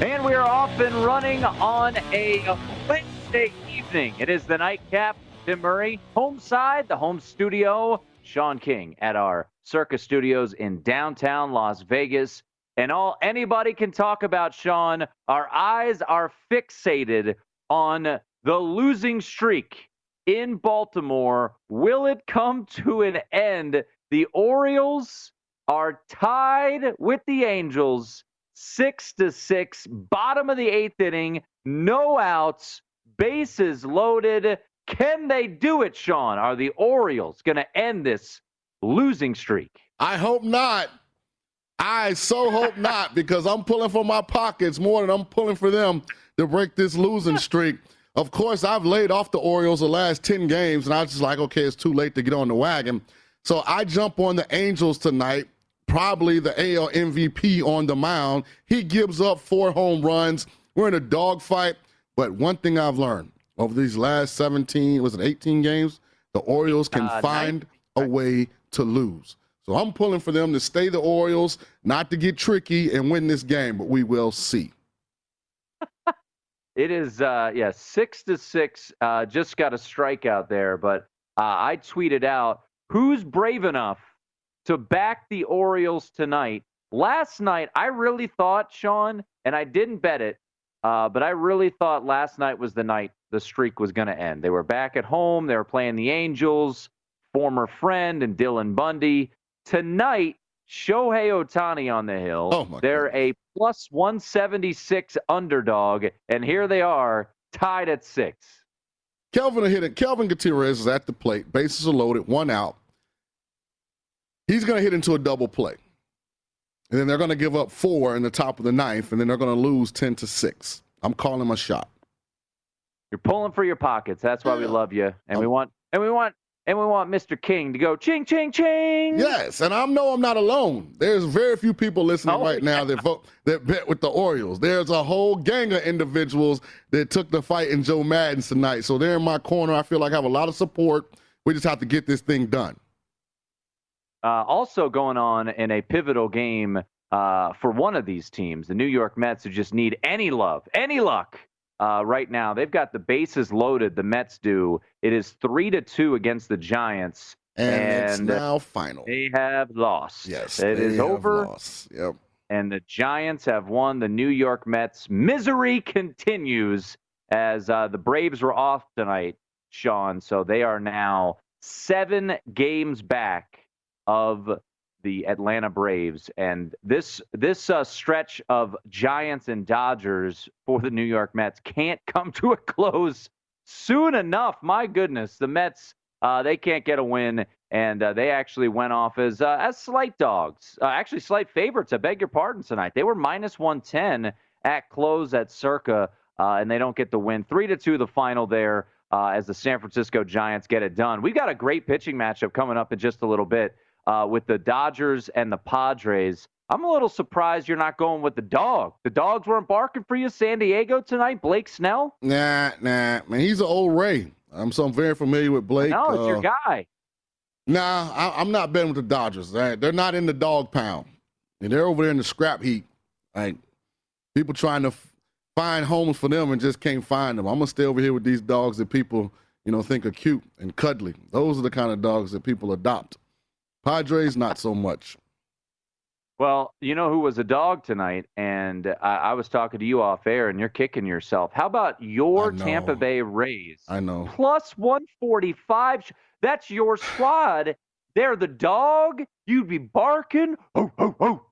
And we are off and running on a Wednesday evening. It is the nightcap. Tim Murray, home side, the home studio. Sean King at our Circa studios in downtown Las Vegas. And all anybody can talk about, Sean, our eyes are fixated on the losing streak in Baltimore. Will it come to an end? The Orioles are tied with the Angels. 6-6, bottom of the eighth inning, no outs, bases loaded. Can they do it, Sean? Are the Orioles going to end this losing streak? I hope not. I so hope not, because I'm pulling for my pockets more than I'm pulling for them to break this losing streak. Of course, I've laid off the Orioles the last 10 games, and I was just like, okay, it's too late to get on the wagon. So I jump on the Angels tonight. Probably the AL MVP on the mound. He gives up 4 home runs. We're in a dogfight. But one thing I've learned over these last 18 games, the Orioles can find a way to lose. So I'm pulling for them to stay the Orioles, not to get tricky and win this game, but we will see. It is, 6-6. Just got a strikeout there, but I tweeted out, who's brave enough to back the Orioles tonight? Last night, I really thought, Sean, and I didn't bet it, but I really thought last night was the night the streak was going to end. They were back at home. They were playing the Angels, former friend, and Dylan Bundy. Tonight, Shohei Ohtani on the hill. They're a plus 176 underdog, and here they are, tied at 6. Kelvin Gutierrez is at the plate. Bases are loaded, 1 out. He's going to hit into a double play, and then they're going to give up 4 in the top of the 9th, and then they're going to lose 10-6. I'm calling my shot. You're pulling for your pockets. That's why we love you, and we want Mr. King to go ching, ching, ching. Yes, and I know I'm not alone. There's very few people listening now that bet with the Orioles. There's a whole gang of individuals that took the fight in Joe Madden tonight, so they're in my corner. I feel like I have a lot of support. We just have to get this thing done. Also going on in a pivotal game for one of these teams, the New York Mets, who just need any luck right now. They've got the bases loaded, the Mets do. It is 3-2 against the Giants. And it's now final. They have lost. Yes, it is over. Yep. And the Giants have won. The New York Mets' misery continues as the Braves were off tonight, Sean. So they are now 7 games back of the Atlanta Braves. And this stretch of Giants and Dodgers for the New York Mets can't come to a close soon enough. My goodness, the Mets, they can't get a win. And they actually went off as slight dogs, actually slight favorites, I beg your pardon, tonight. They were minus 110 at close at Circa, and they don't get the win. 3-2 the final there as the San Francisco Giants get it done. We've got a great pitching matchup coming up in just a little bit with the Dodgers and the Padres. I'm a little surprised you're not going with the dog. The dogs weren't barking for you, San Diego, tonight? Blake Snell? Nah. Man, he's an old Ray. I'm very familiar with Blake. No, it's your guy. Nah, I'm not betting with the Dodgers. Right? They're not in the dog pound. And they're over there in the scrap heap. Right? People trying to find homes for them and just can't find them. I'm going to stay over here with these dogs that people, think are cute and cuddly. Those are the kind of dogs that people adopt. Padres, not so much. Well, you know who was a dog tonight, and I was talking to you off air, and you're kicking yourself. How about your Tampa Bay Rays? I know. Plus 145. That's your squad. They're the dog. You'd be barking. Oh.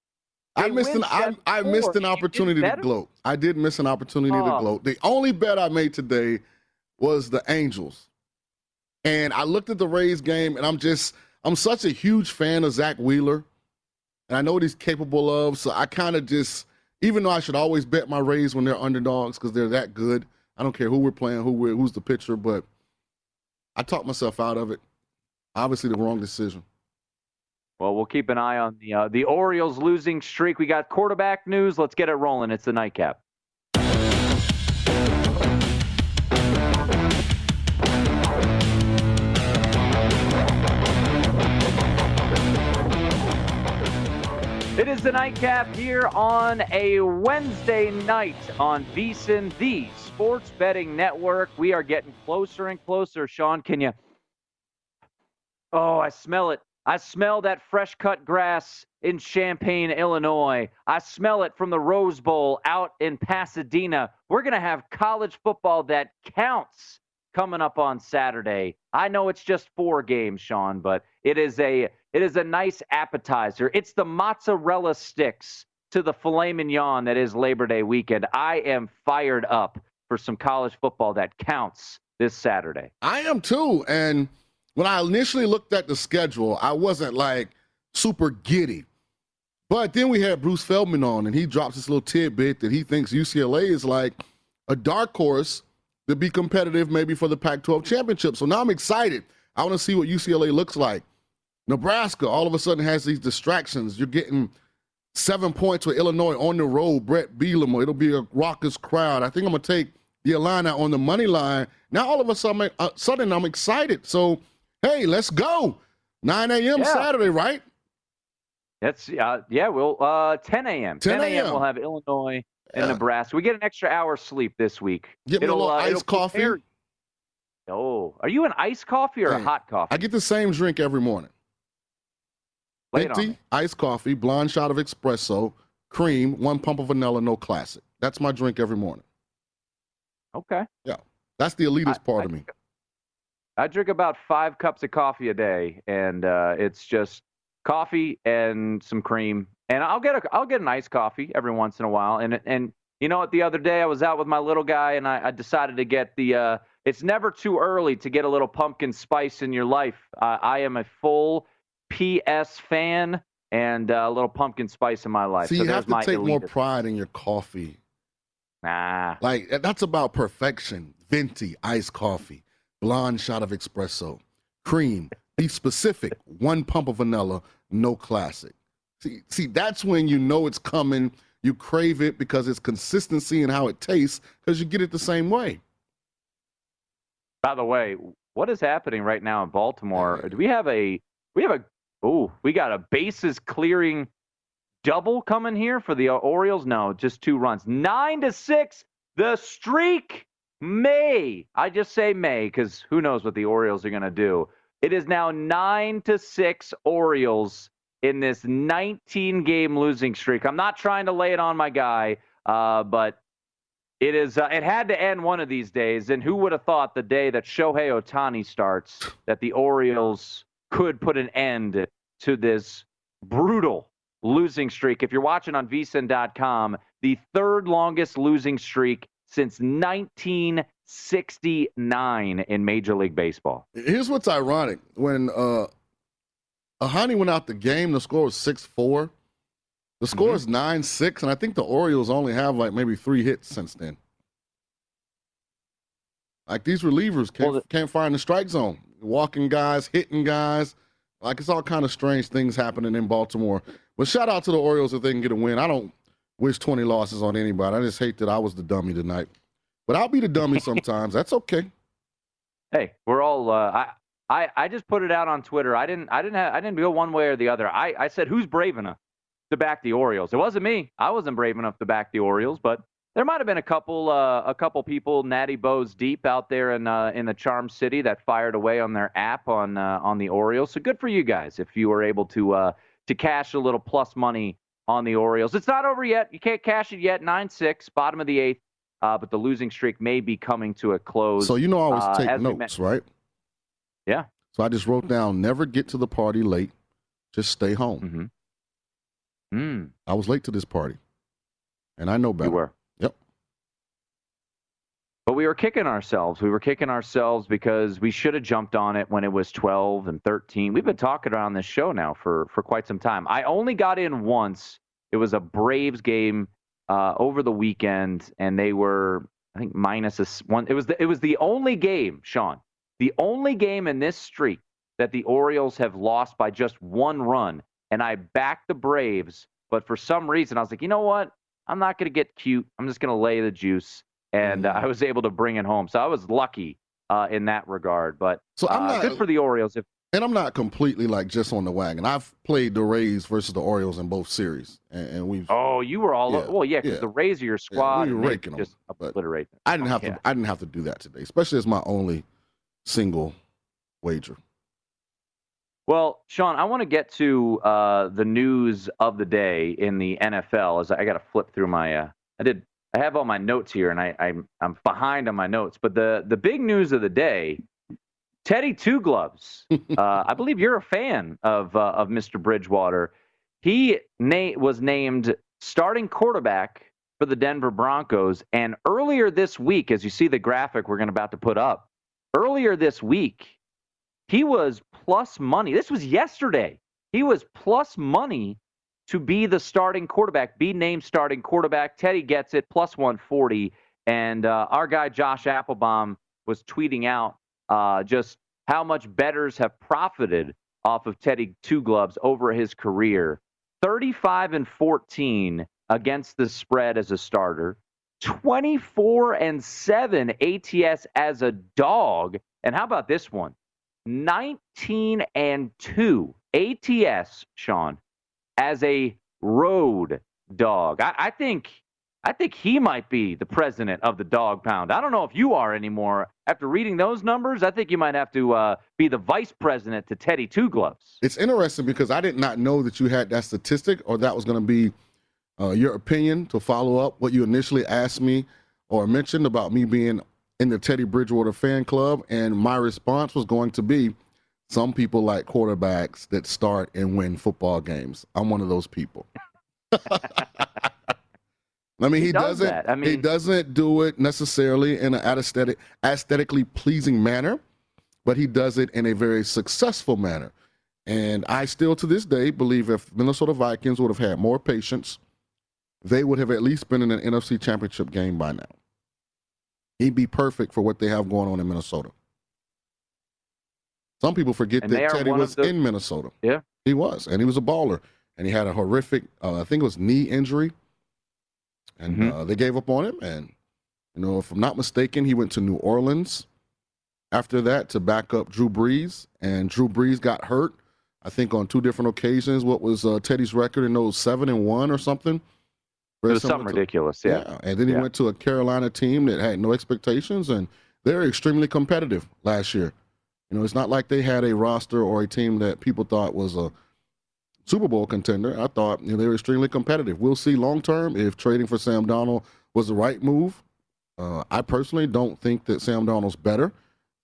I missed an opportunity to gloat. I did miss an opportunity to gloat. The only bet I made today was the Angels. And I looked at the Rays game, and I'm such a huge fan of Zach Wheeler. And I know what he's capable of. So I kind of even though I should always bet my Rays when they're underdogs because they're that good, I don't care who we're playing, who's the pitcher, but I talked myself out of it. Obviously, the wrong decision. Well, we'll keep an eye on the Orioles losing streak. We got quarterback news. Let's get it rolling. It's the nightcap. It is the nightcap here on a Wednesday night on VSIN, the Sports Betting Network. We are getting closer and closer. Sean, can you? Oh, I smell it. I smell that fresh cut grass in Champaign, Illinois. I smell it from the Rose Bowl out in Pasadena. We're going to have college football that counts coming up on Saturday. I know it's just 4 games, Sean, but it is a nice appetizer. It's the mozzarella sticks to the filet mignon that is Labor Day weekend. I am fired up for some college football that counts this Saturday. I am too. And when I initially looked at the schedule, I wasn't super giddy. But then we had Bruce Feldman on, and he drops this little tidbit that he thinks UCLA is a dark horse to be competitive maybe for the Pac-12 championship. So now I'm excited. I want to see what UCLA looks like. Nebraska all of a sudden has these distractions. You're getting 7 points with Illinois on the road. Brett Bielema. It'll be a raucous crowd. I think I'm going to take the Illini on the money line. Now all of a sudden I'm excited. So, hey, let's go. 9 a.m. Saturday, right? That's 10 a.m. 10 a.m. we'll have Illinois and Nebraska. We get an extra hour sleep this week. Get me a little iced coffee. Oh, are you an iced coffee or a hot coffee? I get the same drink every morning. Minty, iced coffee, blonde shot of espresso, cream, 1 pump of vanilla, no classic. That's my drink every morning. Okay. Yeah. That's the elitist part of me. I drink about 5 cups of coffee a day, and it's just coffee and some cream. And I'll get an iced coffee every once in a while. And you know what? The other day I was out with my little guy, and I decided to get the it's never too early to get a little pumpkin spice in your life. I am a full PS fan and a little pumpkin spice in my life. So you have to take more pride in your coffee. Nah. That's about perfection. Venti, iced coffee, blonde shot of espresso, cream. Be specific. 1 pump of vanilla, no classic. See, that's when you know it's coming. You crave it because it's consistency and how it tastes because you get it the same way. By the way, what is happening right now in Baltimore? Do we have we got a bases clearing double coming here for the Orioles? No, just 2 runs. 9-6. The streak may. I just say may because who knows what the Orioles are going to do. It is now 9-6 Orioles in this 19-game losing streak. I'm not trying to lay it on my guy, but it is. It had to end one of these days, and who would have thought the day that Shohei Ohtani starts that the Orioles could put an end to this brutal losing streak. If you're watching on VSIN.com, the third longest losing streak since 1969 in Major League Baseball. Here's what's ironic. When Ohtani went out the game, the score was 6-4. The score is 9-6, and I think the Orioles only have like maybe 3 hits since then. Like, these relievers can't find the strike zone. Walking guys, hitting guys. Like, it's all kind of strange things happening in Baltimore. But shout out to the Orioles if they can get a win. I don't wish 20 losses on anybody. I just hate that I was the dummy tonight. But I'll be the dummy sometimes. That's okay. Hey, we're all I just put it out on Twitter. I didn't go one way or the other. I said, who's brave enough to back the Orioles? It wasn't me. I wasn't brave enough to back the Orioles, but there might have been a couple people, Natty Bows deep out there in the Charm City, that fired away on their app on the Orioles. So good for you guys if you were able to cash a little plus money on the Orioles. It's not over yet. You can't cash it yet. 9-6, bottom of the eighth, but the losing streek may be coming to a close. So you know I always take notes, right? Yeah. So I just wrote down, never get to the party late. Just stay home. I was late to this party, and I know better. You were. But we were kicking ourselves. We were kicking ourselves because we should have jumped on it when it was 12 and 13. We've been talking around this show now for quite some time. I only got in once. It was a Braves game over the weekend, and they were, I think, -1. It was the only game, Sean, the only game in this streak that the Orioles have lost by just 1 run. And I backed the Braves, but for some reason I was like, you know what? I'm not going to get cute. I'm just going to lay the juice. And I was able to bring it home. So I was lucky in that regard. But so I'm not, good for the Orioles. And I'm not completely, like, just on the wagon. I've played the Rays versus the Orioles in both series. And we've you were all over. Well, yeah, because the Rays are your squad. We were raking them. Just obliterate them. I didn't have to do that today, especially as my only single wager. Well, Sean, I want to get to the news of the day in the NFL. As I got to flip through my I have all my notes here, and I'm behind on my notes. But the big news of the day, Teddy Two Gloves. I believe you're a fan of Mr. Bridgewater. He was named starting quarterback for the Denver Broncos. And earlier this week, as you see the graphic we're about to put up, earlier this week, he was plus money. This was yesterday. He was plus money to be the starting quarterback, be named starting quarterback. Teddy gets it, plus 140. And our guy Josh Applebaum was tweeting out just how much bettors have profited off of Teddy Two Gloves over his career. 35-14 against the spread as a starter, 24-7 ATS as a dog. And how about this one? 19-2 ATS, Sean, as a road dog. I think he might be the president of the dog pound. I don't know if you are anymore. After reading those numbers, I think you might have to be the vice president to Teddy Two Gloves. It's interesting because I did not know that you had that statistic, or that was going to be your opinion to follow up what you initially asked me or mentioned about me being in the Teddy Bridgewater fan club. And my response was going to be, some people like quarterbacks that start and win football games. I'm one of those people. I mean, he does that. I mean, he doesn't do it necessarily in an aesthetically pleasing manner, but he does it in a very successful manner. And I still, to this day, believe if Minnesota Vikings would have had more patience, they would have at least been in an NFC Championship game by now. He'd be perfect for what they have going on in Minnesota. Some people forget that Teddy was in Minnesota. Yeah. He was, and he was a baller. And he had a horrific, I think it was knee injury. And they gave up on him. And, you know, if I'm not mistaken, he went to New Orleans after that to back up Drew Brees. And Drew Brees got hurt, I think, on 2 different occasions. What was Teddy's record in those 7-1 or something? It was something ridiculous, yeah. And then he went to a Carolina team that had no expectations, and they're extremely competitive last year. You know, it's not like they had a roster or a team that people thought was a Super Bowl contender. I thought, you know, they were extremely competitive. We'll see long-term if trading for Sam Darnold was the right move. I personally don't think that Sam Darnold's better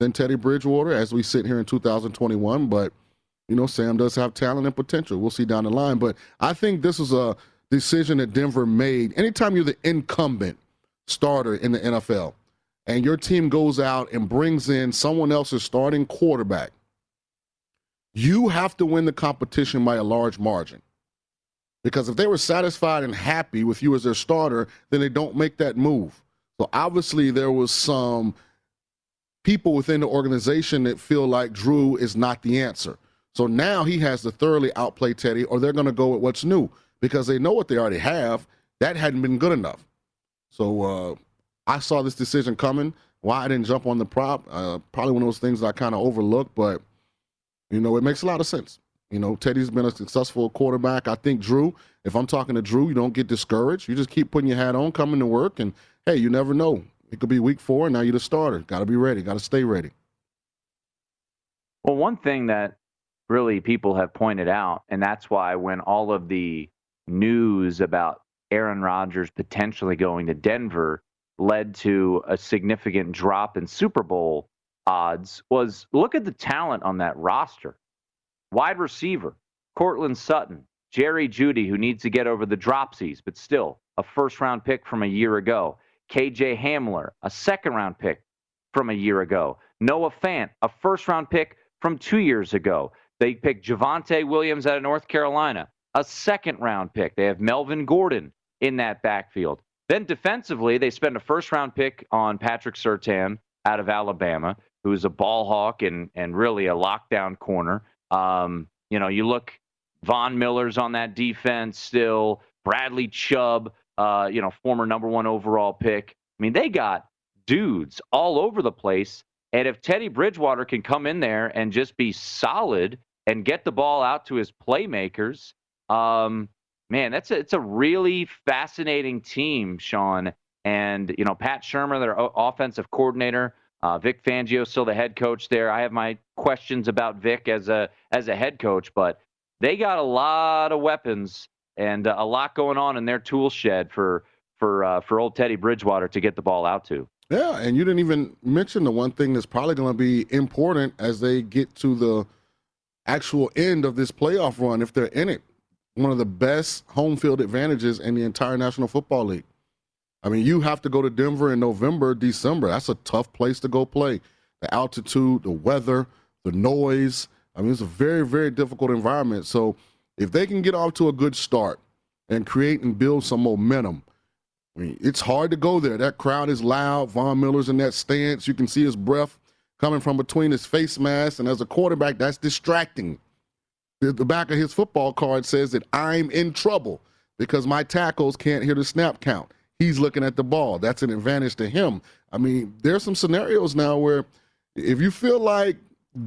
than Teddy Bridgewater as we sit here in 2021, but you know, Sam does have talent and potential. We'll see down the line. But I think this is a decision that Denver made. Anytime you're the incumbent starter in the NFL and your team goes out and brings in someone else's starting quarterback, you have to win the competition by a large margin. Because if they were satisfied and happy with you as their starter, then they don't make that move. So obviously there was some people within the organization that feel like Drew is not the answer. So now he has to thoroughly outplay Teddy, or they're going to go with what's new because they know what they already have. That hadn't been good enough. So I saw this decision coming. Why I didn't jump on the prop, probably one of those things that I kind of overlooked, but, you know, it makes a lot of sense. You know, Teddy's been a successful quarterback. I think Drew, if I'm talking to Drew, you don't get discouraged. You just keep putting your hat on, coming to work, and, hey, you never know. It could be week 4, and now you're the starter. Got to be ready. Got to stay ready. Well, one thing that really people have pointed out, and that's why when all of the news about Aaron Rodgers potentially going to Denver led to a significant drop in Super Bowl odds, was look at the talent on that roster. Wide receiver, Courtland Sutton, Jerry Jeudy, who needs to get over the dropsies, but still a first-round pick from a year ago. KJ Hamler, a second-round pick from a year ago. Noah Fant, a first-round pick from 2 years ago. They picked Javonte Williams out of North Carolina, a second-round pick. They have Melvin Gordon in that backfield. Then defensively, they spend a first-round pick on Patrick Sertan out of Alabama, who is a ball hawk and really a lockdown corner. You know, you look, Von Miller's on that defense still, Bradley Chubb, you know, former number 1 overall pick. I mean, they got dudes all over the place. And if Teddy Bridgewater can come in there and just be solid and get the ball out to his playmakers, man, it's a really fascinating team, Sean. And, you know, Pat Shermer, their offensive coordinator, Vic Fangio, still the head coach there. I have my questions about Vic as a head coach, but they got a lot of weapons and a lot going on in their tool shed for old Teddy Bridgewater to get the ball out to. Yeah, and you didn't even mention the one thing that's probably going to be important as they get to the actual end of this playoff run, if they're in it. One of the best home field advantages in the entire National Football League. I mean, you have to go to Denver in November, December. That's a tough place to go play. The altitude, the weather, the noise. I mean, it's a very, very difficult environment. So if they can get off to a good start and create and build some momentum, I mean, it's hard to go there. That crowd is loud. Von Miller's in that stance. You can see his breath coming from between his face mask. And as a quarterback, that's distracting. The back of his football card says that I'm in trouble because my tackles can't hear the snap count. He's looking at the ball. That's an advantage to him. I mean, there's some scenarios now where if you feel like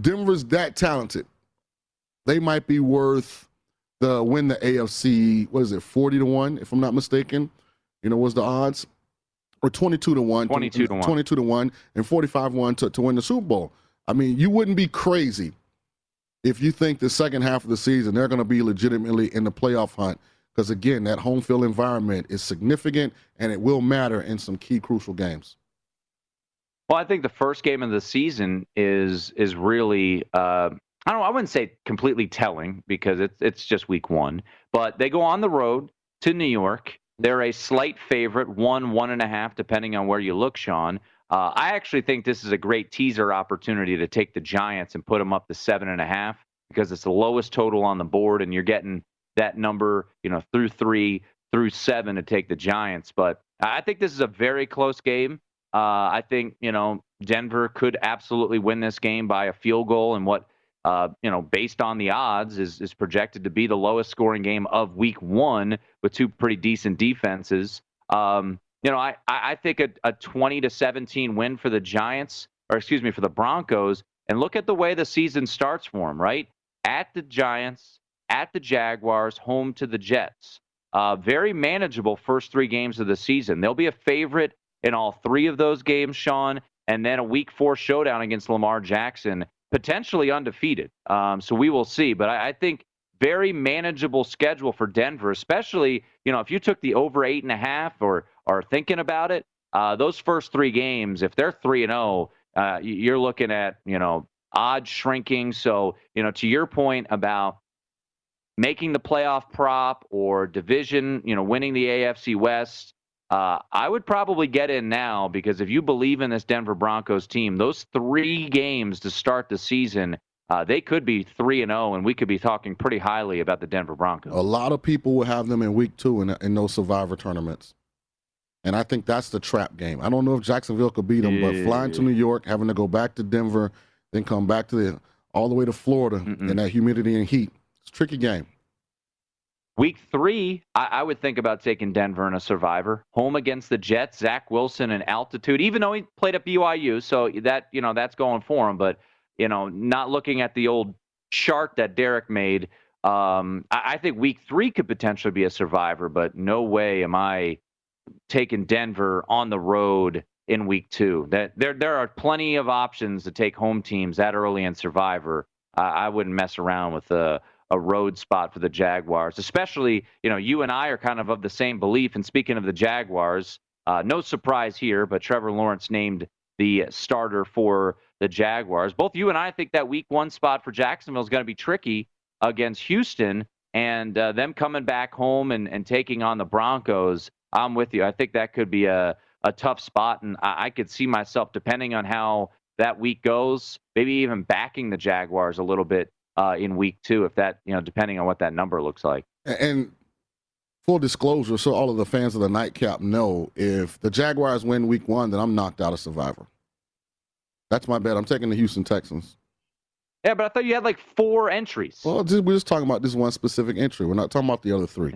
Denver's that talented, they might be worth the win the AFC, 40-1, if I'm not mistaken. You know, was the odds? Or 22-1. 22-1 and 45-1 to win the Super Bowl. I mean, you wouldn't be crazy if you think the second half of the season they're going to be legitimately in the playoff hunt. Because, again, that home field environment is significant, and it will matter in some key crucial games. Well, I think the first game of the season is really, I don't know, I wouldn't say completely telling because it's just week 1. But they go on the road to New York. They're a slight favorite, 1, 1.5, depending on where you look, Sean. I actually think this is a great teaser opportunity to take the Giants and put them up to 7.5 because it's the lowest total on the board, and you're getting that number, you know, through 3 through 7 to take the Giants. But I think this is a very close game. I think, you know, Denver could absolutely win this game by a field goal. And what, you know, based on the odds is projected to be the lowest scoring game of week 1 with two pretty decent defenses. You know, I think a 20-17 win for the Giants, or excuse me, for the Broncos. And look at the way the season starts for them, right? At the Giants, at the Jaguars, home to the Jets. Very manageable first 3 games of the season. They'll be a favorite in all 3 of those games, Sean, and then a week 4 showdown against Lamar Jackson, potentially undefeated. So we will see. But I think very manageable schedule for Denver, especially, you know, if you took the over 8.5 or are thinking about it, those first 3 games, if they're 3-0, you're looking at, you know, odds shrinking. So, you know, to your point about making the playoff prop or division, you know, winning the AFC West, I would probably get in now, because if you believe in this Denver Broncos team, those three games to start the season, they could be 3-0, and we could be talking pretty highly about the Denver Broncos. A lot of people will have them in week two in those Survivor tournaments. And I think that's the trap game. I don't know if Jacksonville could beat them, but flying to New York, having to go back to Denver, then come back to all the way to Florida in that humidity and heat. It's a tricky game. Week three, I would think about taking Denver in a Survivor. Home against the Jets, Zach Wilson in altitude, even though he played at BYU. So that, you know, that's going for him. But, you know, not looking at the old chart that Derek made, I think week three could potentially be a Survivor, but no way am I taking Denver on the road in week two. That there are plenty of options to take home teams that early in Survivor. I wouldn't mess around with a road spot for the Jaguars, especially, you know, you and I are kind of the same belief. And speaking of the Jaguars, no surprise here, but Trevor Lawrence named the starter for the Jaguars. Both you and I think that week one spot for Jacksonville is going to be tricky against Houston, and them coming back home and taking on the Broncos. I'm with you. I think that could be a tough spot, and I could see myself, depending on how that week goes, maybe even backing the Jaguars a little bit in week two, if that, you know, depending on what that number looks like. And full disclosure, so all of the fans of the nightcap know, if the Jaguars win week one, then I'm knocked out of Survivor. That's my bet. I'm taking the Houston Texans. Yeah, but I thought you had like four entries. Well, we're just talking about this one specific entry. We're not talking about the other three.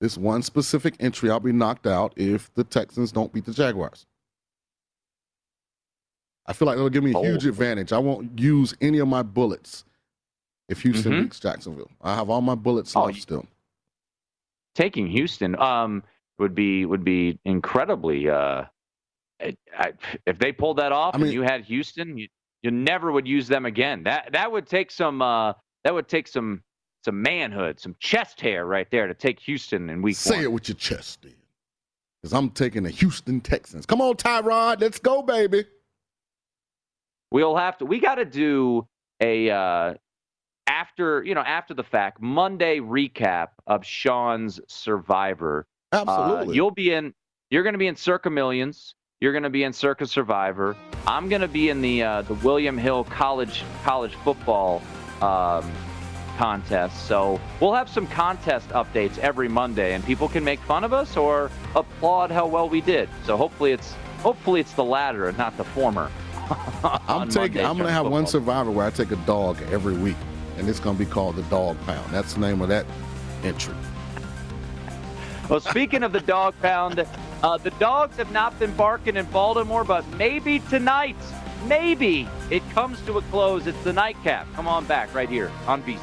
This one specific entry, I'll be knocked out if the Texans don't beat the Jaguars. I feel like it'll give me a huge advantage. I won't use any of my bullets if Houston beats Jacksonville. I have all my bullets left still. Taking Houston would be incredibly. If they pulled that off, and you had Houston, you never would use them again. That would take some. That would take some. Some manhood, some chest hair right there to take Houston in week one. Say it with your chest, dude. Because I'm taking the Houston Texans. Come on, Tyrod. Let's go, baby. We got to do a after the fact Monday recap of Sean's Survivor. Absolutely. You're going to be in Circa Millions. You're going to be in Circa Survivor. I'm going to be in the William Hill college football contest. So we'll have some contest updates every Monday, and people can make fun of us or applaud how well we did. So hopefully it's the latter and not the former. I'm gonna have one Survivor where I take a dog every week, and it's gonna be called the Dog Pound. That's the name of that entry. Well, speaking of the Dog Pound, the dogs have not been barking in Baltimore, but maybe tonight, maybe it comes to a close. It's the nightcap. Come on back right here on VSiN.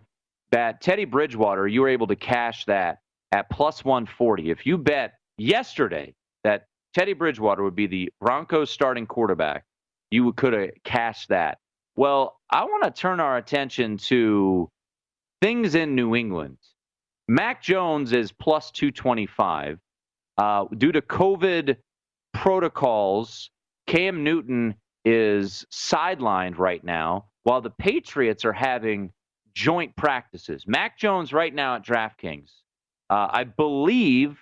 that Teddy Bridgewater, you were able to cash that at plus 140. If you bet yesterday that Teddy Bridgewater would be the Broncos starting quarterback, you could have cashed that. Well, I want to turn our attention to things in New England. Mac Jones is plus 225. Due to COVID protocols, Cam Newton is sidelined right now while the Patriots are having joint practices. Mac Jones right now at DraftKings. I believe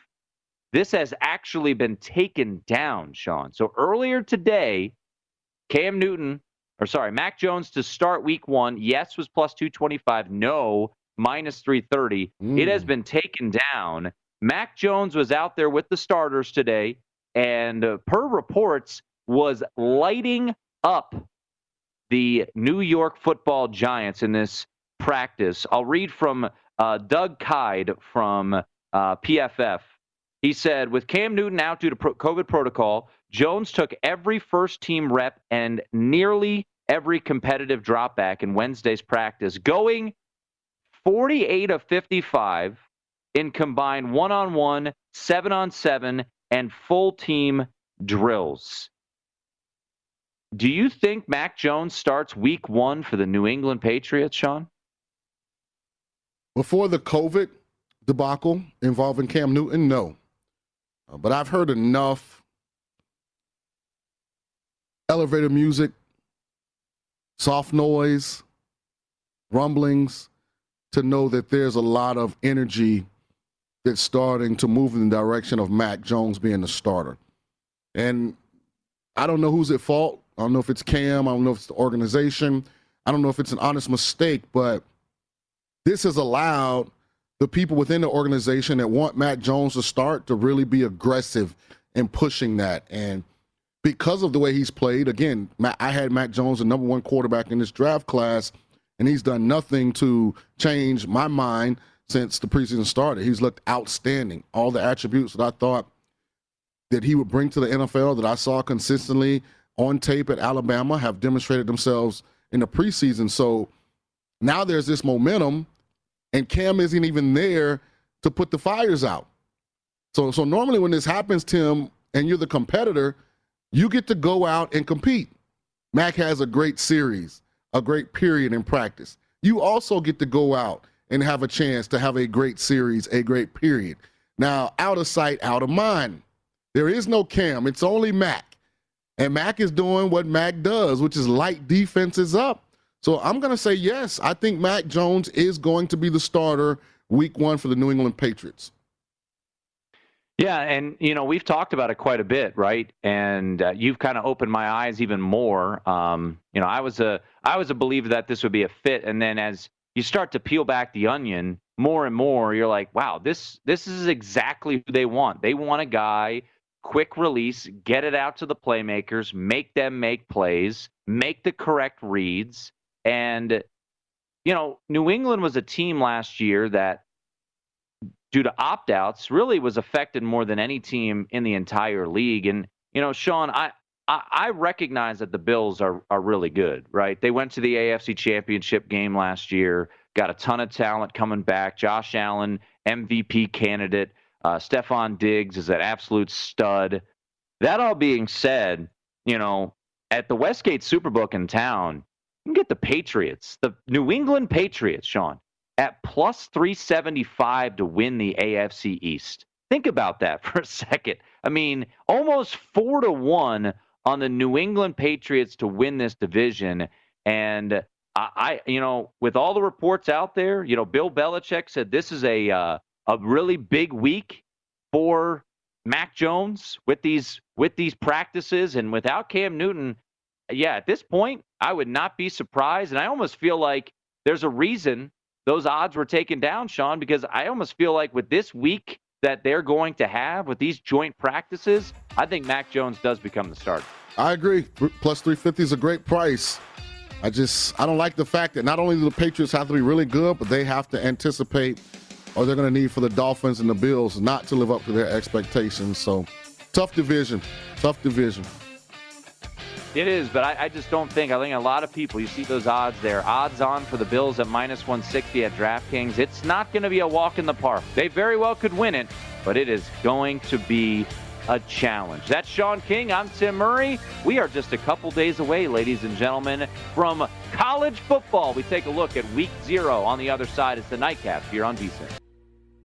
this has actually been taken down, Sean. So earlier today, Mac Jones to start week one, yes, was plus 225, no, minus 330. It has been taken down. Mac Jones was out there with the starters today and, per reports, was lighting up the New York football Giants in this practice. I'll read from Doug Kide from PFF. He said, with Cam Newton out due to COVID protocol, Jones took every first-team rep and nearly every competitive dropback in Wednesday's practice, going 48 of 55 in combined one-on-one, seven-on-seven, and full-team drills. Do you think Mac Jones starts week one for the New England Patriots, Sean? Before the COVID debacle involving Cam Newton, no. But I've heard enough elevator music, soft noise, rumblings, to know that there's a lot of energy that's starting to move in the direction of Mac Jones being the starter. And I don't know who's at fault. I don't know if it's Cam. I don't know if it's the organization. I don't know if it's an honest mistake, but this has allowed the people within the organization that want Mac Jones to start to really be aggressive in pushing that. And because of the way he's played, again, I had Mac Jones the number one quarterback in this draft class, and he's done nothing to change my mind since the preseason started. He's looked outstanding. All the attributes that I thought that he would bring to the NFL that I saw consistently on tape at Alabama have demonstrated themselves in the preseason. So now there's this momentum, and Cam isn't even there to put the fires out. So normally when this happens, Tim, and you're the competitor, you get to go out and compete. Mac has a great series, a great period in practice. You also get to go out and have a chance to have a great series, a great period. Now, out of sight, out of mind. There is no Cam. It's only Mac. And Mac is doing what Mac does, which is light defenses up. So I'm going to say yes. I think Mac Jones is going to be the starter week one for the New England Patriots. Yeah, and, you know, we've talked about it quite a bit, right? And you've kind of opened my eyes even more. You know, I was a believer that this would be a fit, and then as you start to peel back the onion more and more, you're like, wow, this is exactly who they want. They want a guy, quick release, get it out to the playmakers, make them make plays, make the correct reads. And, you know, New England was a team last year that due to opt-outs really was affected more than any team in the entire league. And, you know, Sean, I recognize that the Bills are really good, right? They went to the AFC Championship game last year, got a ton of talent coming back. Josh Allen, MVP candidate. Stephon Diggs is an absolute stud. That all being said, you know, at the Westgate Superbook in town, you can get the Patriots, the New England Patriots, Sean, at plus 375 to win the AFC East. Think about that for a second. I mean, almost 4-1 on the New England Patriots to win this division. And I, you know, with all the reports out there, you know, Bill Belichick said this is a really big week for Mac Jones with these practices, and without Cam Newton. Yeah, at this point, I would not be surprised. And I almost feel like there's a reason those odds were taken down, Sean, because I almost feel like with this week that they're going to have with these joint practices, I think Mac Jones does become the starter. I agree. Plus 350 is a great price. I don't like the fact that not only do the Patriots have to be really good, but they have to anticipate, or they're going to need for the Dolphins and the Bills not to live up to their expectations. So tough division. It is, but I just don't think. I think a lot of people, you see those odds there. Odds on for the Bills at minus 160 at DraftKings. It's not going to be a walk in the park. They very well could win it, but it is going to be a challenge. That's Sean King. I'm Tim Murray. We are just a couple days away, ladies and gentlemen, from college football. We take a look at Week 0. On the other side is the nightcap here on VSiN.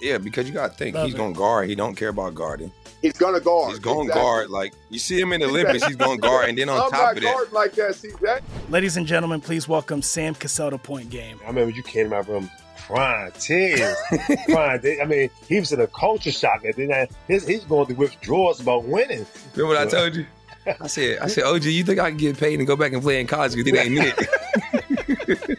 Yeah, because you got to think, he's going to guard. He don't care about guarding. He's going to guard. He's going to guard. Like, you see him in the Olympics, he's going to guard. And then on top of that. Like that, see that? Ladies and gentlemen, please welcome Sam Cassell to Point Game. I remember you came out from crying tears. I mean, he was in a culture shock. And then he's going to withdrawals about winning. Remember what I told you? I said, OG, you think I can get paid and go back and play in college because it ain't it?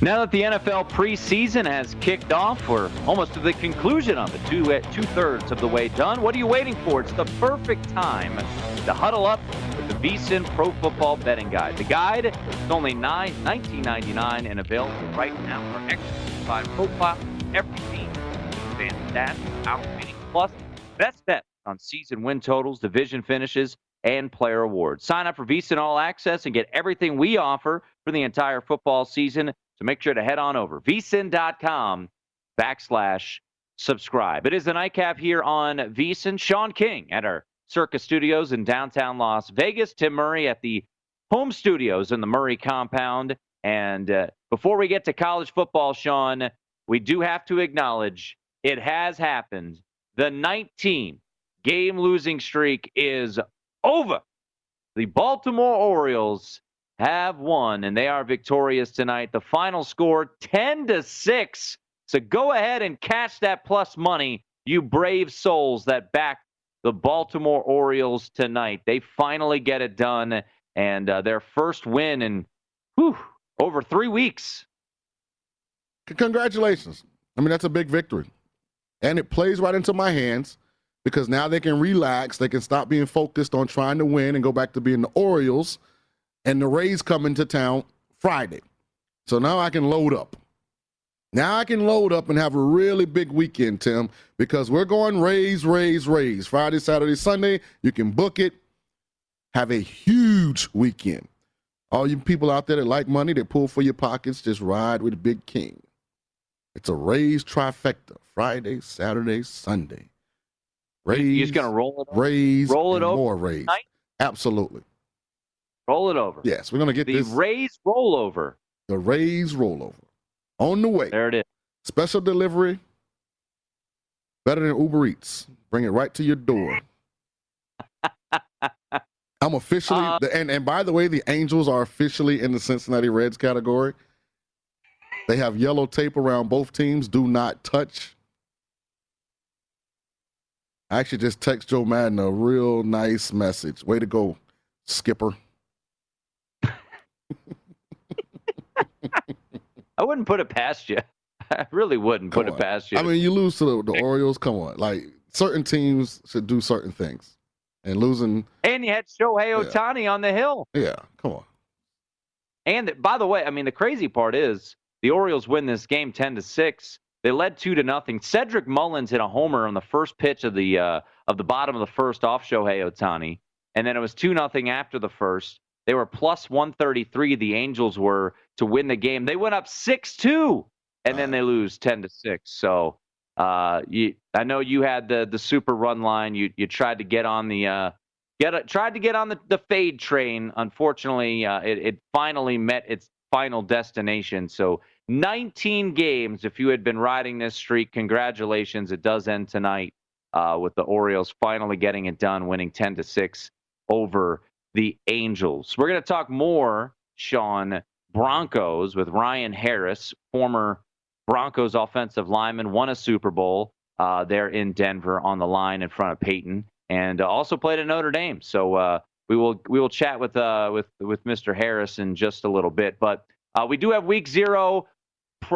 Now that the NFL preseason has kicked off, we're almost to the conclusion of it, two-thirds of the way done. What are you waiting for? It's the perfect time to huddle up with the VSiN Pro Football Betting Guide. The guide is only $19.99 and available right now for extra by profile. Every team stands stats, outwitting, plus best bets on season win totals, division finishes, and player awards. Sign up for VSIN All Access and get everything we offer for the entire football season. So make sure to head on over. VSIN.com/subscribe. It is the nightcap here on VSIN. Sean King at our Circa studios in downtown Las Vegas. Tim Murray at the home studios in the Murray compound. And before we get to college football, Sean, we do have to acknowledge it has happened. The 19-game losing streak is over. The Baltimore Orioles have won, and they are victorious tonight. The final score, 10-6. So go ahead and cash that plus money, you brave souls that backed the Baltimore Orioles tonight. They finally get it done, and their first win in over 3 weeks. Congratulations. I mean, that's a big victory. And it plays right into my hands because now they can relax. They can stop being focused on trying to win and go back to being the Orioles. And the Rays come into town Friday. So now I can load up. Now I can load up and have a really big weekend, Tim, because we're going Rays. Friday, Saturday, Sunday. You can book it. Have a huge weekend. All you people out there that like money, that pull for your pockets, just ride with Big King. It's a Rays trifecta. Friday, Saturday, Sunday. Rays. You're just going to roll it over? Rays. Roll it over. More Rays. Tonight? Absolutely. Roll it over. Yes, we're going to get this. The Rays rollover. The Rays rollover. On the way. There it is. Special delivery. Better than Uber Eats. Bring it right to your door. I'm officially, and by the way, the Angels are officially in the Cincinnati Reds category. They have yellow tape around both teams. Do not touch. I actually just text Joe Madden a real nice message. Way to go, Skipper. I wouldn't put it past you. I really wouldn't put it past you. I mean, you lose to the Orioles. Come on. Like, certain teams should do certain things. And losing. And you had Shohei Ohtani on the hill. Yeah, come on. And by the way, I mean, the crazy part is the Orioles win this game 10-6. They led 2-0. Cedric Mullins hit a homer on the first pitch of the bottom of the first off Shohei Ohtani. And then it was 2-0 after the first. They were plus 133, the Angels were, to win the game. They went up 6-2, and then they lose 10-6. So I know you had the super run line. You tried to get on the fade train. Unfortunately, it finally met its final destination. So 19 games. If you had been riding this streak, congratulations. It does end tonight with the Orioles finally getting it done, winning 10-6 over the Angels. We're going to talk more, Sean, Broncos with Ryan Harris, former Broncos offensive lineman, won a Super Bowl there in Denver on the line in front of Peyton, and also played at Notre Dame. So we will chat with Mr. Harris in just a little bit. But we do have Week 0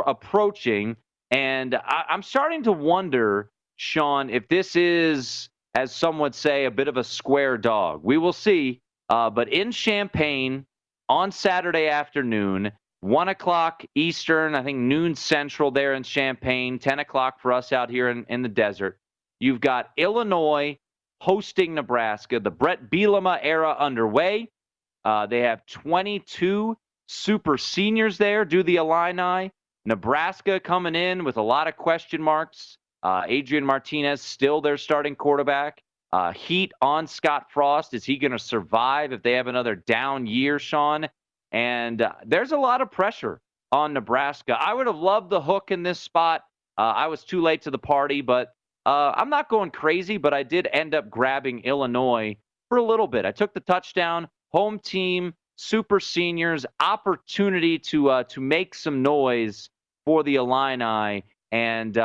approaching, and I'm starting to wonder, Sean, if this is, as some would say, a bit of a square dog. We will see. But in Champaign on Saturday afternoon, 1 o'clock Eastern, I think noon Central there in Champaign, 10 o'clock for us out here in the desert. You've got Illinois hosting Nebraska, the Brett Bielema era underway. They have 22 super seniors there, do the Illini. Nebraska coming in with a lot of question marks. Adrian Martinez still their starting quarterback. Heat on Scott Frost. Is he going to survive if they have another down year, Sean? And there's a lot of pressure on Nebraska. I would have loved the hook in this spot. I was too late to the party, but I'm not going crazy, but I did end up grabbing Illinois for a little bit. I took the touchdown, home team, super seniors, opportunity to make some noise for the Illini. And,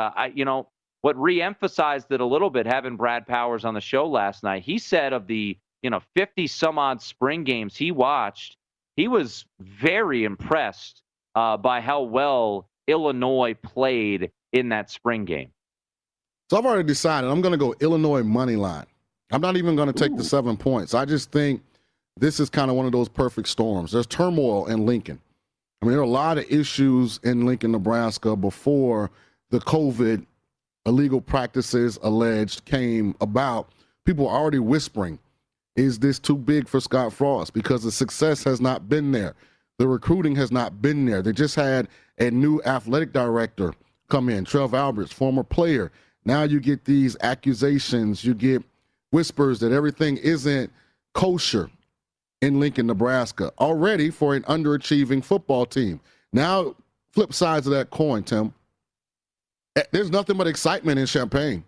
what reemphasized it a little bit, having Brad Powers on the show last night, he said of the 50-some-odd spring games he watched, he was very impressed by how well Illinois played in that spring game. So I've already decided I'm going to go Illinois money line. I'm not even going to take the 7 points. I just think this is kind of one of those perfect storms. There's turmoil in Lincoln. I mean, there are a lot of issues in Lincoln, Nebraska before the COVID illegal practices alleged came about. People are already whispering, Is this too big for Scott Frost? Because the success has not been there. The recruiting has not been there. They just had a new athletic director come in, Trev Alberts, former player. Now you get these accusations. You get whispers that everything isn't kosher in Lincoln, Nebraska, already for an underachieving football team. Now, flip sides of that coin, Tim. There's nothing but excitement in Champaign.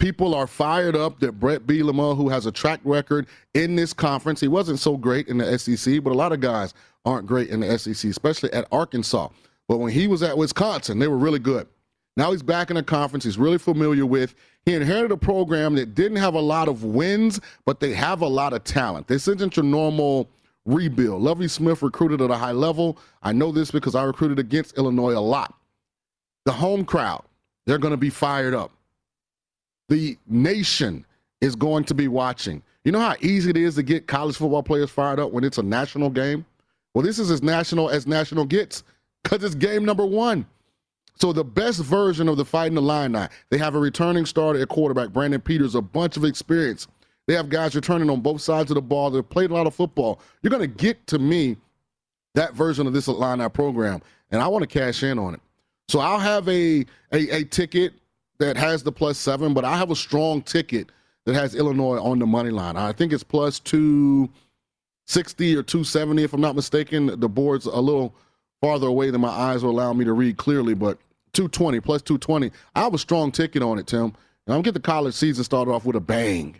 People are fired up that Brett Bielema, who has a track record in this conference, he wasn't so great in the SEC, but a lot of guys aren't great in the SEC, especially at Arkansas. But when he was at Wisconsin, they were really good. Now he's back in a conference he's really familiar with. He inherited a program that didn't have a lot of wins, but they have a lot of talent. This isn't your normal rebuild. Lovie Smith recruited at a high level. I know this because I recruited against Illinois a lot. The home crowd, they're going to be fired up. The nation is going to be watching. You know how easy it is to get college football players fired up when it's a national game? Well, this is as national gets because it's game number one. So the best version of the Fighting Illini, they have a returning starter at quarterback, Brandon Peters, a bunch of experience. They have guys returning on both sides of the ball. They've played a lot of football. You're going to get, to me, that version of this Illini program, and I want to cash in on it. So I'll have a ticket that has the +7, but I have a strong ticket that has Illinois on the money line. I think it's +260 or +270, if I'm not mistaken. The board's a little farther away than my eyes will allow me to read clearly, but +220. I have a strong ticket on it, Tim. And I'm going to get the college season started off with a bang.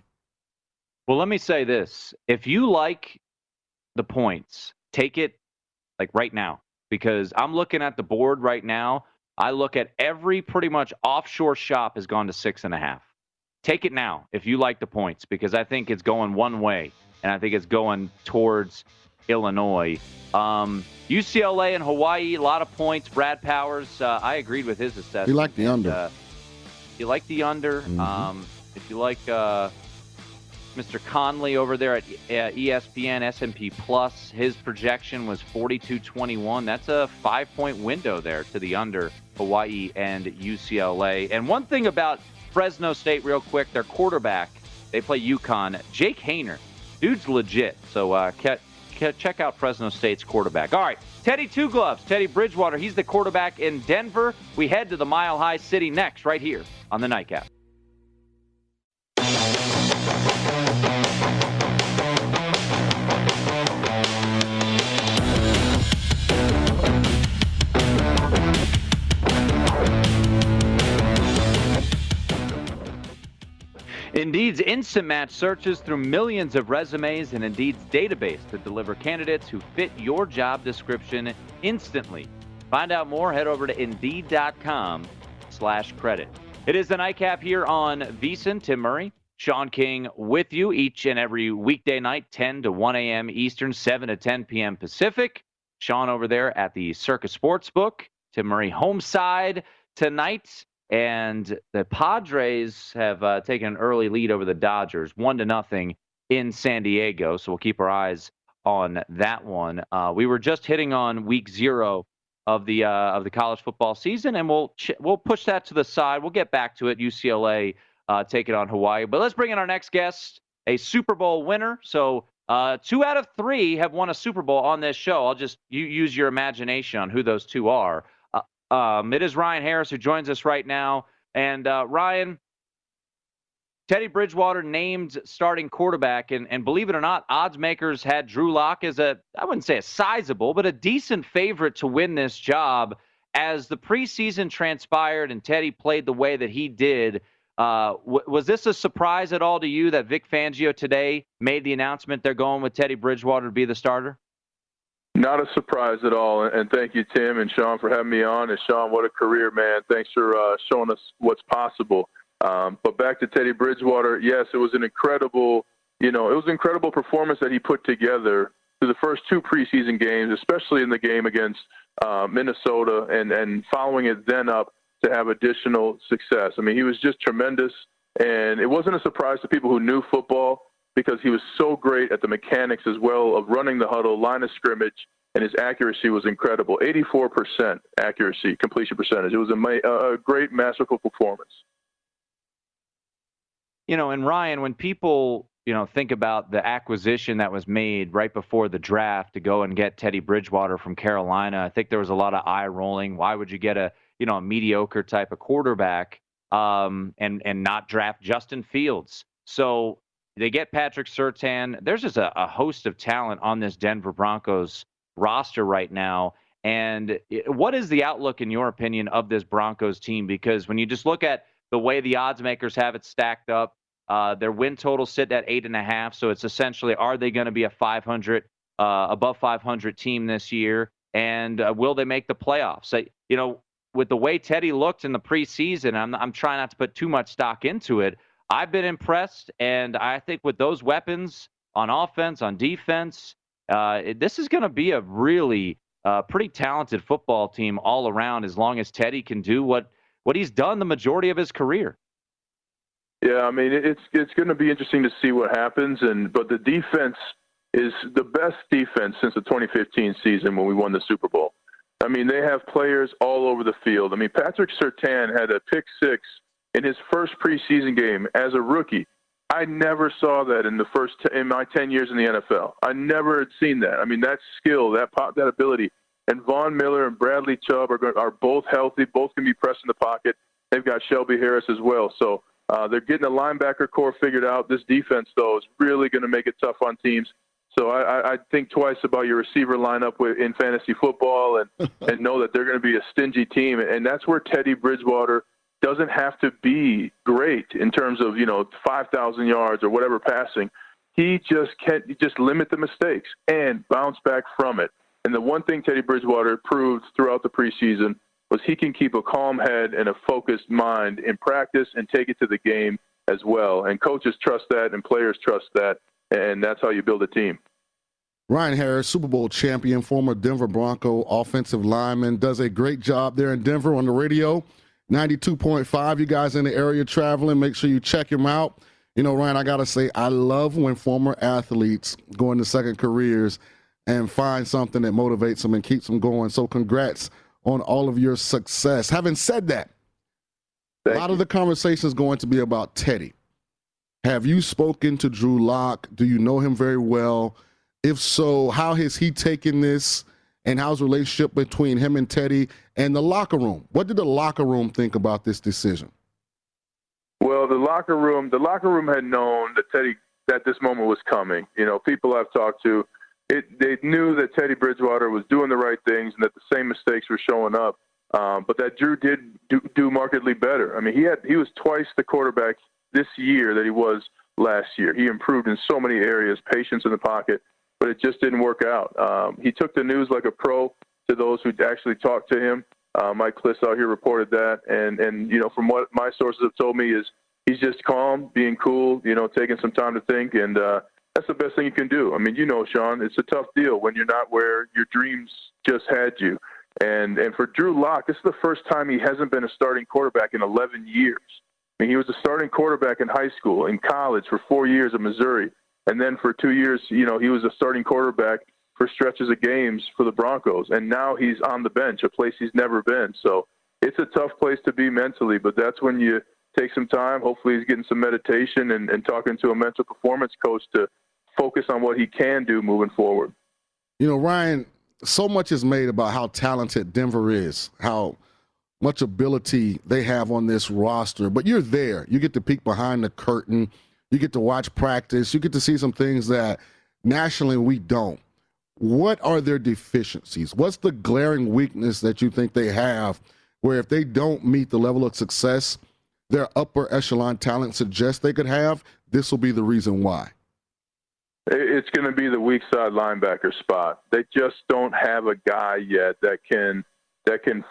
Well, let me say this. If you like the points, take it like right now, because I'm looking at the board right now. I look at every pretty much offshore shop has gone to 6.5. Take it now if you like the points, because I think it's going one way, and I think it's going towards Illinois. UCLA and Hawaii, a lot of points. Brad Powers, I agreed with his assessment. You like the under. You like the under. Mm-hmm. If you like Mr. Conley over there at ESPN, S&P Plus, his projection was 42-21. That's a 5-point window there to the under, Hawaii and UCLA. And one thing about Fresno State real quick, their quarterback, they play UConn, Jake Haener. Dude's legit. So check out Fresno State's quarterback. All right, Teddy Two Gloves, Teddy Bridgewater. He's the quarterback in Denver. We head to the Mile High City next, right here on the Nightcap. Indeed's Instant Match searches through millions of resumes and Indeed's database to deliver candidates who fit your job description instantly. Find out more, head over to Indeed.com/credit. It is the Nightcap here on VSiN. Tim Murray, Sean King with you each and every weekday night, 10 to 1 a.m. Eastern, 7 to 10 p.m. Pacific. Sean over there at the Circa Sportsbook. Tim Murray homeside tonight. And the Padres have taken an early lead over the Dodgers, 1-0 in San Diego. So we'll keep our eyes on that one. We were just hitting on week 0 of the college football season, and we'll push that to the side. We'll get back to it. UCLA taking on Hawaii, but let's bring in our next guest, a Super Bowl winner. So 2 out of 3 have won a Super Bowl on this show. I'll just use your imagination on who those two are. It is Ryan Harris who joins us right now. And Ryan, Teddy Bridgewater named starting quarterback. And believe it or not, odds makers had Drew Lock as I wouldn't say a sizable, but a decent favorite to win this job. As the preseason transpired and Teddy played the way that he did, was this a surprise at all to you that Vic Fangio today made the announcement they're going with Teddy Bridgewater to be the starter? Not a surprise at all, and thank you, Tim and Sean, for having me on. And Sean, what a career, man. Thanks for showing us what's possible. But back to Teddy Bridgewater, yes, it was an incredible, performance that he put together through the first 2 preseason games, especially in the game against Minnesota, and following it then up to have additional success. I mean, he was just tremendous, and it wasn't a surprise to people who knew football, because he was so great at the mechanics as well of running the huddle, line of scrimmage, and his accuracy was incredible. 84% accuracy, completion percentage. It was a great, masterful performance. You know, and Ryan, when people you know, think about the acquisition that was made right before the draft to go and get Teddy Bridgewater from Carolina. I think there was a lot of eye rolling. Why would you get a mediocre type of quarterback and not draft Justin Fields? So they get Patrick Sertan. There's just a host of talent on this Denver Broncos roster right now. And what is the outlook, in your opinion, of this Broncos team? Because when you just look at the way the odds makers have it stacked up, their win total sit at 8.5. So it's essentially, are they going to be a above 500 team this year? And will they make the playoffs? With the way Teddy looked in the preseason, I'm trying not to put too much stock into it. I've been impressed. And I think with those weapons on offense, on defense, this is going to be a really pretty talented football team all around, as long as Teddy can do what he's done the majority of his career. Yeah, I mean, it's going to be interesting to see what happens, but the defense is the best defense since the 2015 season when we won the Super Bowl. I mean, they have players all over the field. I mean, Patrick Sertan had a pick six in his first preseason game as a rookie. I never saw that in my 10 years in the NFL. I never had seen that. I mean, that skill, that ability, and Von Miller and Bradley Chubb are both healthy, both can be pressed in the pocket. They've got Shelby Harris as well, so. They're getting the linebacker core figured out. This defense, though, is really going to make it tough on teams. So I think twice about your receiver lineup in fantasy football and know that they're going to be a stingy team. And that's where Teddy Bridgewater doesn't have to be great in terms of, 5,000 yards or whatever passing. He just can't limit the mistakes and bounce back from it. And the one thing Teddy Bridgewater proved throughout the preseason was he can keep a calm head and a focused mind in practice and take it to the game as well. And coaches trust that and players trust that, and that's how you build a team. Ryan Harris, Super Bowl champion, former Denver Bronco offensive lineman, does a great job there in Denver on the radio, 92.5. You guys in the area traveling, make sure you check him out. Ryan, I got to say, I love when former athletes go into second careers and find something that motivates them and keeps them going. So congrats on all of your success. Having said that, a lot of the conversation is going to be about Teddy. Have you spoken to Drew Lock? Do you know him very well? If so, how has he taken this, and how's the relationship between him and Teddy and the locker room? What did the locker room think about this decision? Well, the locker room had known that Teddy, that this moment was coming. People I've talked to, they knew that Teddy Bridgewater was doing the right things and that the same mistakes were showing up, but that Drew did do markedly better. I mean, he was twice the quarterback this year that he was last year. He improved in so many areas, patience in the pocket, but it just didn't work out. He took the news like a pro to those who actually talked to him. Mike Kliss out here reported that, and from what my sources have told me is he's just calm, being cool, taking some time to think, and that's the best thing you can do. I mean, Sean, it's a tough deal when you're not where your dreams just had you. And for Drew Lock, this is the first time he hasn't been a starting quarterback in 11 years. I mean, he was a starting quarterback in high school, in college for 4 years at Missouri. And then for 2 years, he was a starting quarterback for stretches of games for the Broncos. And now he's on the bench, a place he's never been. So it's a tough place to be mentally, but that's when you take some time. Hopefully he's getting some meditation and talking to a mental performance coach to focus on what he can do moving forward. Ryan, so much is made about how talented Denver is, how much ability they have on this roster, but you're there. You get to peek behind the curtain. You get to watch practice. You get to see some things that nationally we don't. What are their deficiencies? What's the glaring weakness that you think they have where if they don't meet the level of success their upper echelon talent suggests they could have, this will be the reason why? It's going to be the weak side linebacker spot. They just don't have a guy yet that can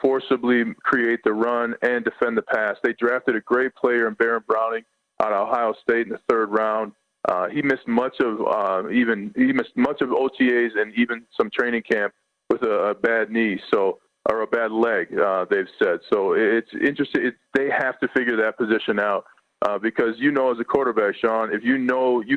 forcibly create the run and defend the pass. They drafted a great player in Baron Browning out of Ohio State in the third round. He missed much of OTAs and even some training camp with a bad knee, or a bad leg. They've said so. It's interesting. They have to figure that position out. Because as a quarterback, Sean, if you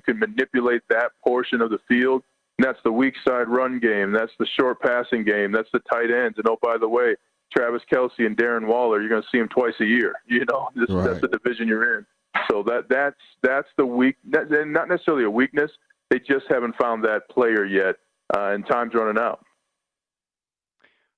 can manipulate that portion of the field, and that's the weak side run game, that's the short passing game, that's the tight ends, and by the way, Travis Kelce and Darren Waller, you're going to see them twice a year. Right. That's the division you're in. So that's the weak, and not necessarily a weakness. They just haven't found that player yet, and time's running out.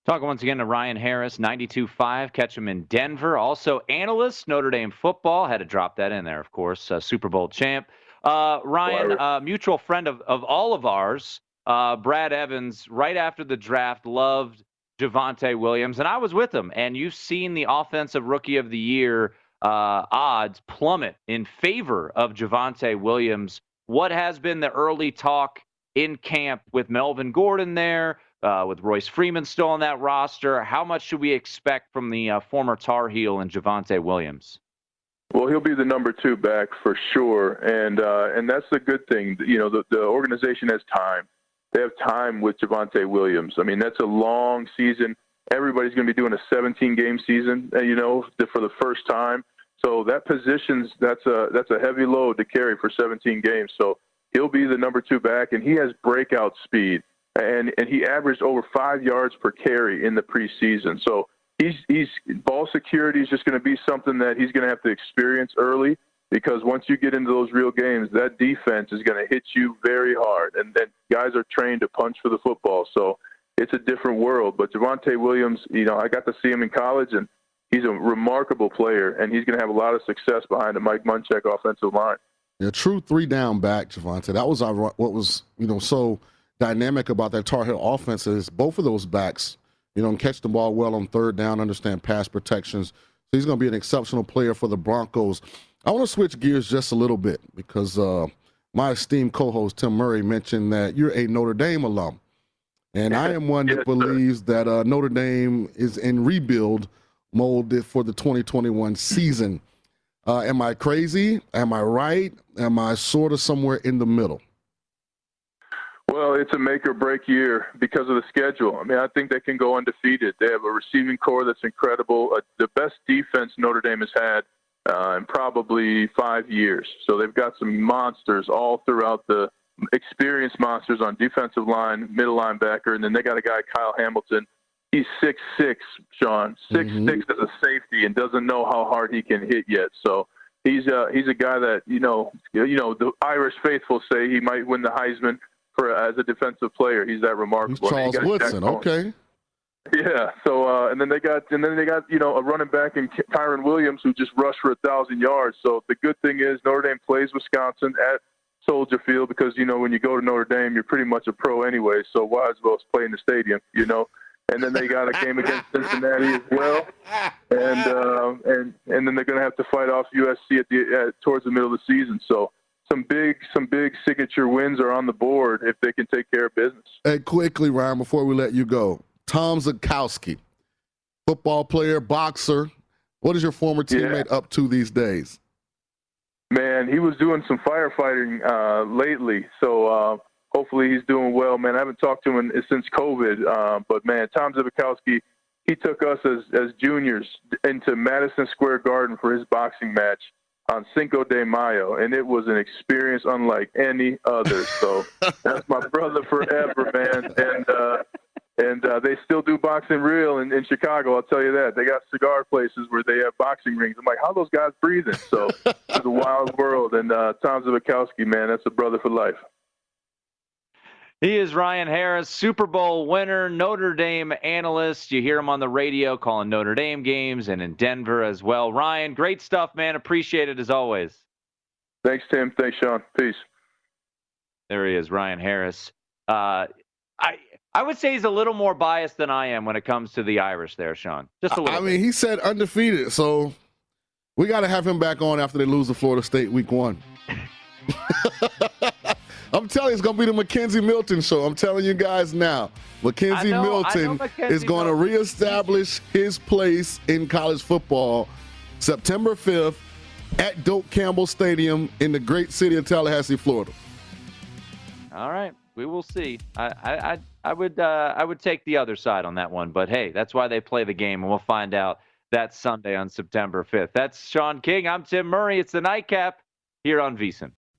Talking once again to Ryan Harris, 92.5. Catch him in Denver. Also, analyst, Notre Dame football. Had to drop that in there, of course. Super Bowl champ. Ryan, mutual friend of all of ours, Brad Evans, right after the draft, loved Javonte Williams. And I was with him. And you've seen the Offensive Rookie of the Year odds plummet in favor of Javonte Williams. What has been the early talk in camp with Melvin Gordon there, with Royce Freeman still on that roster? How much should we expect from the former Tar Heel and Javonte Williams? Well, he'll be the number two back for sure, and that's the good thing. You know, the organization has time. They have time with Javonte Williams. I mean, that's a long season. Everybody's going to be doing a 17-game season, you know, for the first time. So that's a heavy load to carry for 17 games. So he'll be the number two back, and he has breakout speed. And he averaged over 5 yards per carry in the preseason. So he's ball security is just going to be something that he's going to have to experience early, because once you get into those real games, that defense is going to hit you very hard. And then guys are trained to punch for the football. So it's a different world. But Javonte Williams, you know, I got to see him in college, and he's a remarkable player, and he's going to have a lot of success behind the Mike Munchak offensive line. Yeah, true three-down back, Javonte. That was what was, you know, so dynamic about that Tar Heel offense is both of those backs, you know, catch the ball well on third down, understand pass protections. So he's going to be an exceptional player for the Broncos. I want to switch gears just a little bit because my esteemed co-host Tim Murray mentioned that you're a Notre Dame alum. And I am one that believes that Notre Dame is in rebuild mode for the 2021 season. Am I crazy? Am I right? Am I sort of somewhere in the middle? Well, it's a make-or-break year because of the schedule. I mean, I think they can go undefeated. They have a receiving core that's incredible, the best defense Notre Dame has had in probably 5 years. So they've got some monsters all throughout, the experienced monsters on defensive line, middle linebacker, and then they got a guy, Kyle Hamilton. He's 6'6", Sean. 6'6", as a safety, and doesn't know how hard he can hit yet. So he's a guy that, you know, the Irish faithful say he might win the Heisman as a defensive player. He's that remarkable. He's Charles Woodson, okay. Yeah. So and then they got you know, a running back in Kyren Williams who just rushed for 1,000 yards. So the good thing is Notre Dame plays Wisconsin at Soldier Field, because you know when you go to Notre Dame you're pretty much a pro anyway. So why as well play in the stadium, you know. And then they got a game against Cincinnati as well, and then they're going to have to fight off USC towards the middle of the season. So. Some big signature wins are on the board if they can take care of business. And quickly, Ryan, before we let you go, Tom Zatkowski, football player, boxer. What is your former teammate up to these days? Man, he was doing some firefighting lately, so hopefully he's doing well. Man, I haven't talked to him since COVID, but, man, Tom Zatkowski, he took us as juniors into Madison Square Garden for his boxing match on Cinco de Mayo, and it was an experience unlike any other. So that's my brother forever, man. And they still do boxing real in Chicago, I'll tell you that. They got cigar places where they have boxing rings. I'm like, how are those guys breathing? So it's a wild world. And Tom Zabikowski, man, that's a brother for life. He is Ryan Harris, Super Bowl winner, Notre Dame analyst. You hear him on the radio calling Notre Dame games and in Denver as well. Ryan, great stuff, man. Appreciate it as always. Thanks, Tim. Thanks, Sean. Peace. There he is, Ryan Harris. I would say he's a little more biased than I am when it comes to the Irish there, Sean. Just a little. I mean, he said undefeated, so we got to have him back on after they lose to Florida State week 1. I'm telling you, it's going to be the McKenzie Milton show. I'm telling you guys now. McKenzie Milton is going to reestablish his place in college football September 5th at Doak Campbell Stadium in the great city of Tallahassee, Florida. All right. We will see. I would take the other side on that one. But, hey, that's why they play the game, and we'll find out that Sunday on September 5th. That's Sean King. I'm Tim Murray. It's the Nightcap here on VSiN.